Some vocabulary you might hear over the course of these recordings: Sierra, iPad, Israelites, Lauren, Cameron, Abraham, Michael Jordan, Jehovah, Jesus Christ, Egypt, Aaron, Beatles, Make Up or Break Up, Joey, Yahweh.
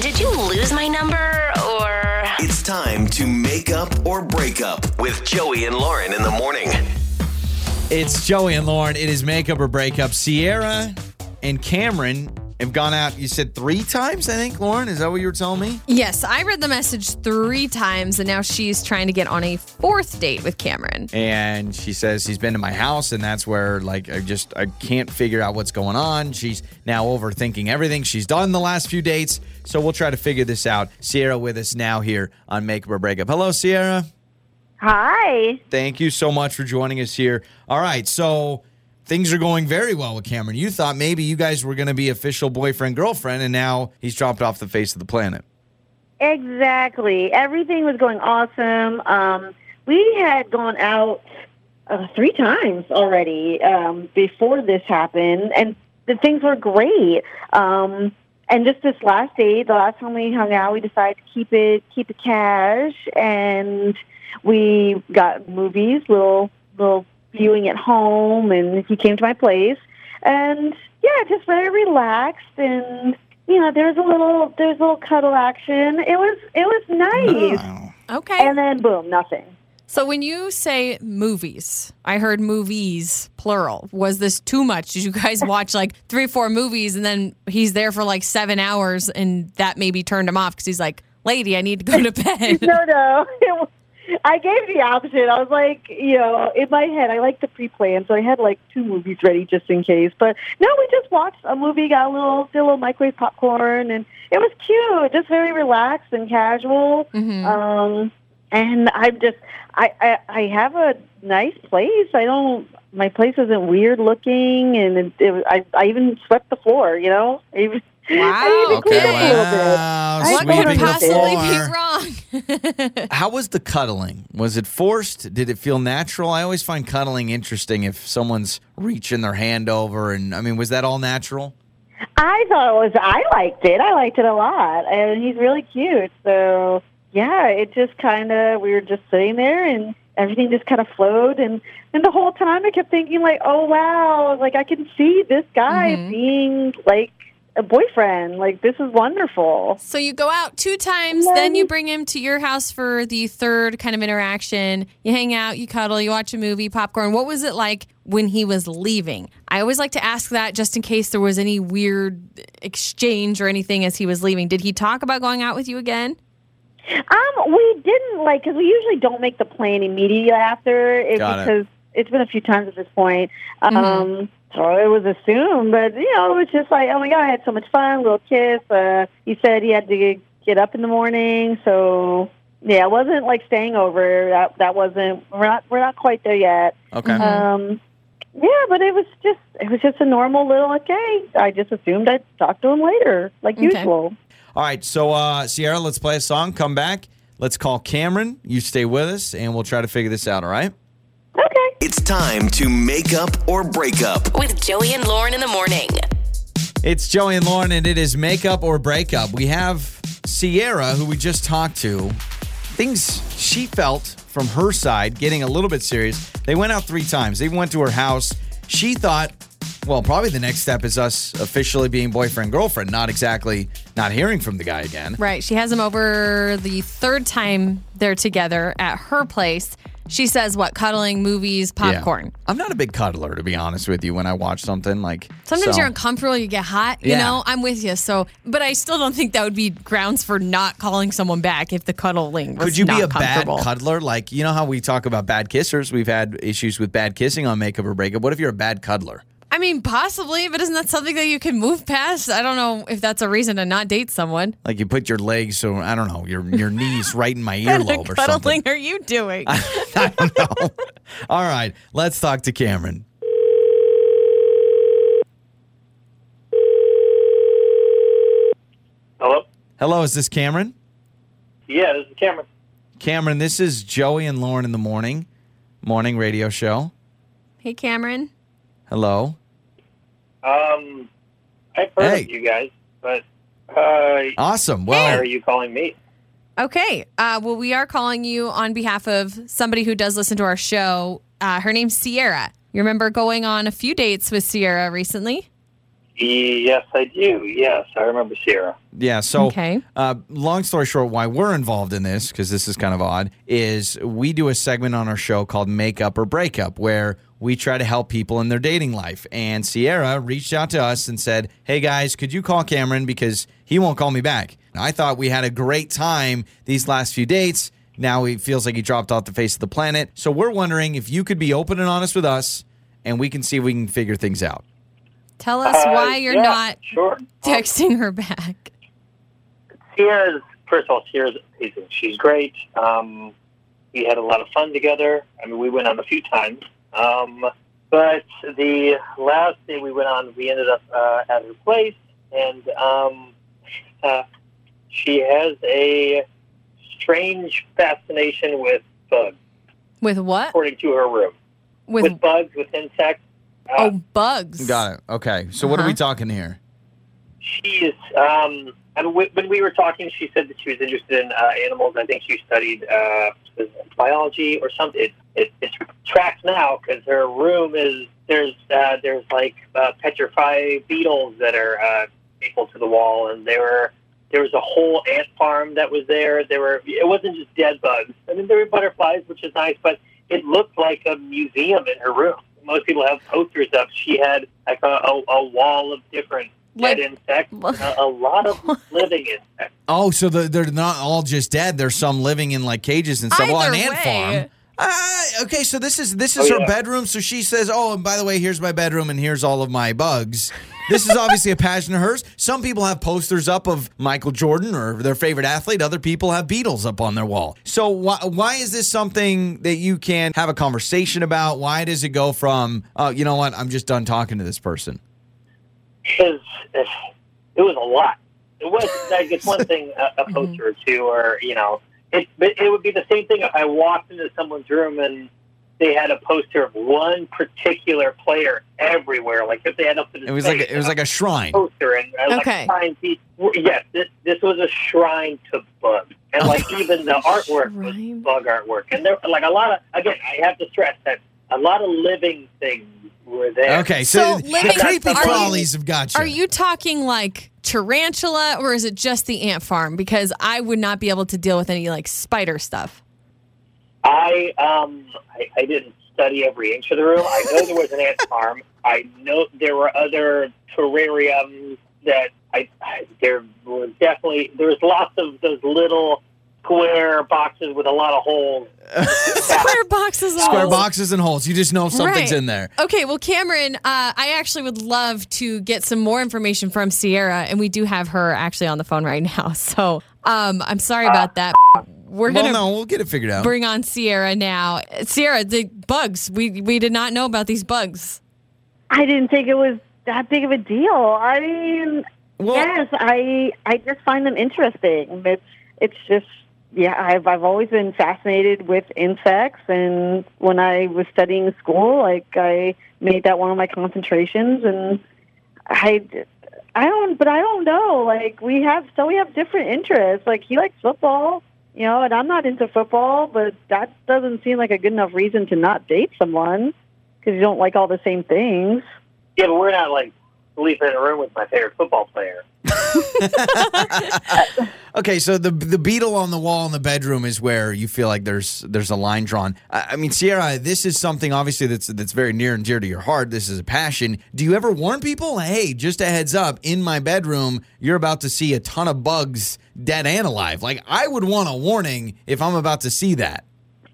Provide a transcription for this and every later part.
Did you lose my number or? It's time to make up or break up with Joey and Lauren in the morning. It's Joey and Lauren. It is make up or break up. Sierra and Cameron have gone out, you said 3 times, I think, Lauren? Is that what you were telling me? Yes, I read the message 3 times, and now she's trying to get on a 4th date with Cameron. And she says, he's been to my house, and that's where, like, I can't figure out what's going on. She's now overthinking everything she's done the last few dates, so we'll try to figure this out. Sierra with us now here on Make Up or Break Up. Hello, Sierra. Hi. Thank you so much for joining us here. All right, so things are going very well with Cameron. You thought maybe you guys were going to be official boyfriend-girlfriend, and now he's dropped off the face of the planet. Exactly. Everything was going awesome. We had gone out 3 times already before this happened, and the things were great. And just this last date, the last time we hung out, we decided to keep it cash, and we got movies, little viewing at home, and he came to my place, and yeah, just very relaxed, and you know, there's a little cuddle action. It was nice. Oh. Okay. And then boom, nothing. So when you say movies, I heard movies plural. Was this too much? Did you guys watch like 3 or 4 movies, and then he's there for like 7 hours, and that maybe turned him off because he's like, "Lady, I need to go to bed." No. I gave the option. I was like, you know, in my head, I like the pre-plan, so I had like 2 movies ready just in case. But no, we just watched a movie, got did a little microwave popcorn, and it was cute, just very relaxed and casual. Mm-hmm. And I'm just, I have a nice place. My place isn't weird looking, and I even swept the floor, you know? Wow. Okay. Wow. What could possibly be wrong? How was the cuddling? Was it forced? Did it feel natural? I always find cuddling interesting if someone's reaching their hand over. And I mean, was that all natural? I thought it was. I liked it. I liked it a lot. And he's really cute. So yeah, it just kind of, we were just sitting there and everything just kind of flowed, and the whole time I kept thinking like, oh wow, like I can see this guy being like a boyfriend. Like, this is wonderful. So you go out 2 times, then you bring him to your house for the 3rd kind of interaction. You hang out, you cuddle, you watch a movie, popcorn. What was it like when he was leaving? I always like to ask that just in case there was any weird exchange or anything as he was leaving. Did he talk about going out with you again? We didn't, like, because we usually don't make the plan immediately after. It's been a few times at this point. So it was assumed, but, you know, it was just like, oh, my God, I had so much fun, a little kiss. He said he had to get up in the morning, so, yeah, it wasn't like staying over. That wasn't, we're not quite there yet. Okay. Yeah, but it was just a normal little, okay, I just assumed I'd talk to him later, like usual. All right, so, Sierra, let's play a song, come back. Let's call Cameron. You stay with us, and we'll try to figure this out, all right? Okay. It's time to make up or break up with Joey and Lauren in the morning. It's Joey and Lauren, and it is make up or break up. We have Sierra, who we just talked to. Things she felt from her side getting a little bit serious. They went out 3 times. They went to her house. She thought, well, probably the next step is us officially being boyfriend, girlfriend, not exactly not hearing from the guy again. Right. She has him over the 3rd time they're together at her place. She says, what, cuddling, movies, popcorn. Yeah. I'm not a big cuddler, to be honest with you, when I watch something. Sometimes you're uncomfortable, you get hot, you know? I'm with you. So, but I still don't think that would be grounds for not calling someone back if the cuddling was not comfortable. Could you be a bad cuddler? Like, you know how we talk about bad kissers? We've had issues with bad kissing on Make Up or Break Up. What if you're a bad cuddler? I mean, possibly, but isn't that something that you can move past? I don't know if that's a reason to not date someone. Like you put your legs, so I don't know, your knees right in my earlobe or something. What cuddling are you doing? I don't know. All right, let's talk to Cameron. Hello? Hello, is this Cameron? Yeah, this is Cameron. Cameron, this is Joey and Lauren in the morning radio show. Hey, Cameron. Hello. I've heard of you guys, but awesome. Well, why are you calling me? Okay. Well, we are calling you on behalf of somebody who does listen to our show. Her name's Sierra. You remember going on a few dates with Sierra recently? Yes, I do. Yes, I remember Sierra. Yeah, so okay. Long story short, why we're involved in this, because this is kind of odd, is we do a segment on our show called Make Up or Break Up, where we try to help people in their dating life. And Sierra reached out to us and said, hey, guys, could you call Cameron because he won't call me back? I thought we had a great time these last few dates. Now he feels like he dropped off the face of the planet. So we're wondering if you could be open and honest with us, and we can see if we can figure things out. Tell us why you're not texting her back. First of all, Sierra's amazing. She's great. We had a lot of fun together. I mean, we went on a few times. But the last day we went on, we ended up at her place, and she has a strange fascination with bugs. With what? According to her room. With bugs, with insects. Bugs. Got it. Okay. So what are we talking here? She's, when we were talking, she said that she was interested in animals. I think she studied biology or something. It's tracked now because her room is, there's like petrified beetles that are stapled to the wall. And there was a whole ant farm that was there. It wasn't just dead bugs. I mean, there were butterflies, which is nice, but it looked like a museum in her room. Most people have posters up. She had like a wall of different dead insects, a lot of living insects. Oh, so they're not all just dead. There's some living in like cages and stuff. Either an ant farm. Okay, so this is her bedroom. So she says, "Oh, and by the way, here's my bedroom, and here's all of my bugs." This is obviously a passion of hers. Some people have posters up of Michael Jordan or their favorite athlete. Other people have Beatles up on their wall. So why is this something that you can have a conversation about? Why does it go from, oh, you know what, I'm just done talking to this person? Because it was a lot. It was like it's one thing a poster or two, or you know. It would be the same thing if I walked into someone's room and they had a poster of one particular player everywhere. Like if they had up to it was like a shrine poster and like yes, this was a shrine to bugs, and like even the artwork was bug artwork, and there like a lot of I have to stress that a lot of living things were there. Okay, so the creepy crawlies have got you. Are you talking like tarantula, or is it just the ant farm? Because I would not be able to deal with any like spider stuff. I didn't study every inch of the room. I know there was an ant farm. I know there were other terrariums that there was lots of those little square boxes with a lot of holes. Square boxes and holes. You just know something's in there. Okay, well, Cameron, I actually would love to get some more information from Sierra, and we do have her actually on the phone right now. So I'm sorry about that. We'll get it figured out. Bring on Sierra now. Sierra, the bugs. We did not know about these bugs. I didn't think it was that big of a deal. I mean, yes, I just find them interesting. It's just. Yeah, I've always been fascinated with insects, and when I was studying school, like I made that one of my concentrations, and I don't know. Like we have different interests. Like he likes football, you know, and I'm not into football, but that doesn't seem like a good enough reason to not date someone because you don't like all the same things. Yeah, but we're not like sleeping in a room with my favorite football player. Okay, so the beetle on the wall in the bedroom is where you feel like there's a line drawn. I mean, Sierra, this is something obviously that's very near and dear to your heart. This is a passion. Do you ever warn people, hey, just a heads up, in my bedroom, you're about to see a ton of bugs, dead and alive? Like, I would want a warning if I'm about to see that.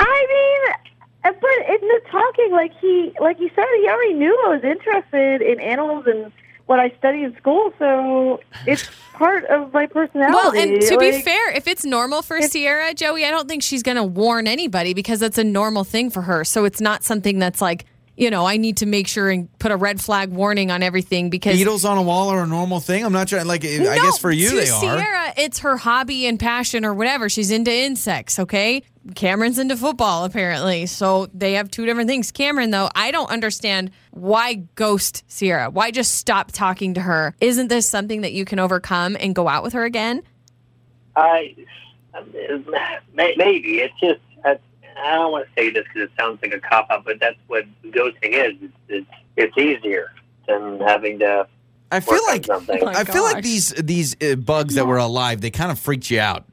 I mean, but in the talking, like he said, he already knew I was interested in animals and what I study in school, so it's part of my personality. Well, and to be fair, if it's normal for Sierra, Joey, I don't think she's going to warn anybody because that's a normal thing for her. So it's not something that's like, you know, I need to make sure and put a red flag warning on everything because beetles on a wall are a normal thing. I'm not trying. Like, I guess for you, they are. Sierra, it's her hobby and passion or whatever. She's into insects. Okay, Cameron's into football apparently, so they have two different things. Cameron, though, I don't understand why ghost Sierra. Why just stop talking to her? Isn't this something that you can overcome and go out with her again? Maybe it's just I don't want to say this because it sounds like a cop out, but that's what ghosting is. It's easier than having to I feel like these bugs that were alive, they kind of freaked you out,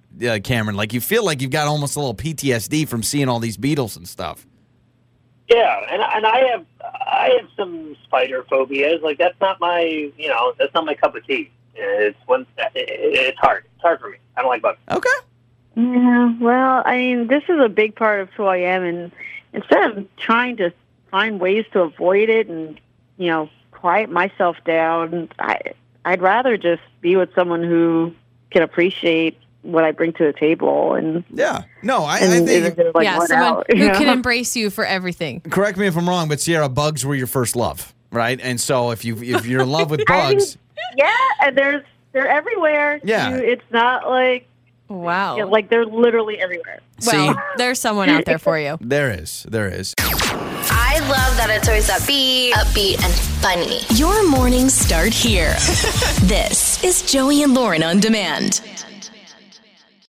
Cameron. Like you feel like you've got almost a little PTSD from seeing all these beetles and stuff. Yeah, and I have some spider phobias. Like that's not my cup of tea. It's hard. It's hard for me. I don't like bugs. Okay. Yeah. Well, I mean, this is a big part of who I am, and instead of trying to find ways to avoid it and quiet myself down, I'd rather just be with someone who can appreciate what I bring to the table. And yeah, no, I think someone who can embrace you for everything. Correct me if I'm wrong, but Sierra, bugs were your first love, right? And so if you're in love with bugs, they're everywhere. Yeah, it's not like. Wow. Yeah, like, they're literally everywhere. Well, there's someone out there for you. There is. I love that it's always upbeat and funny. Your mornings start here. This is Joey and Lauren On Demand.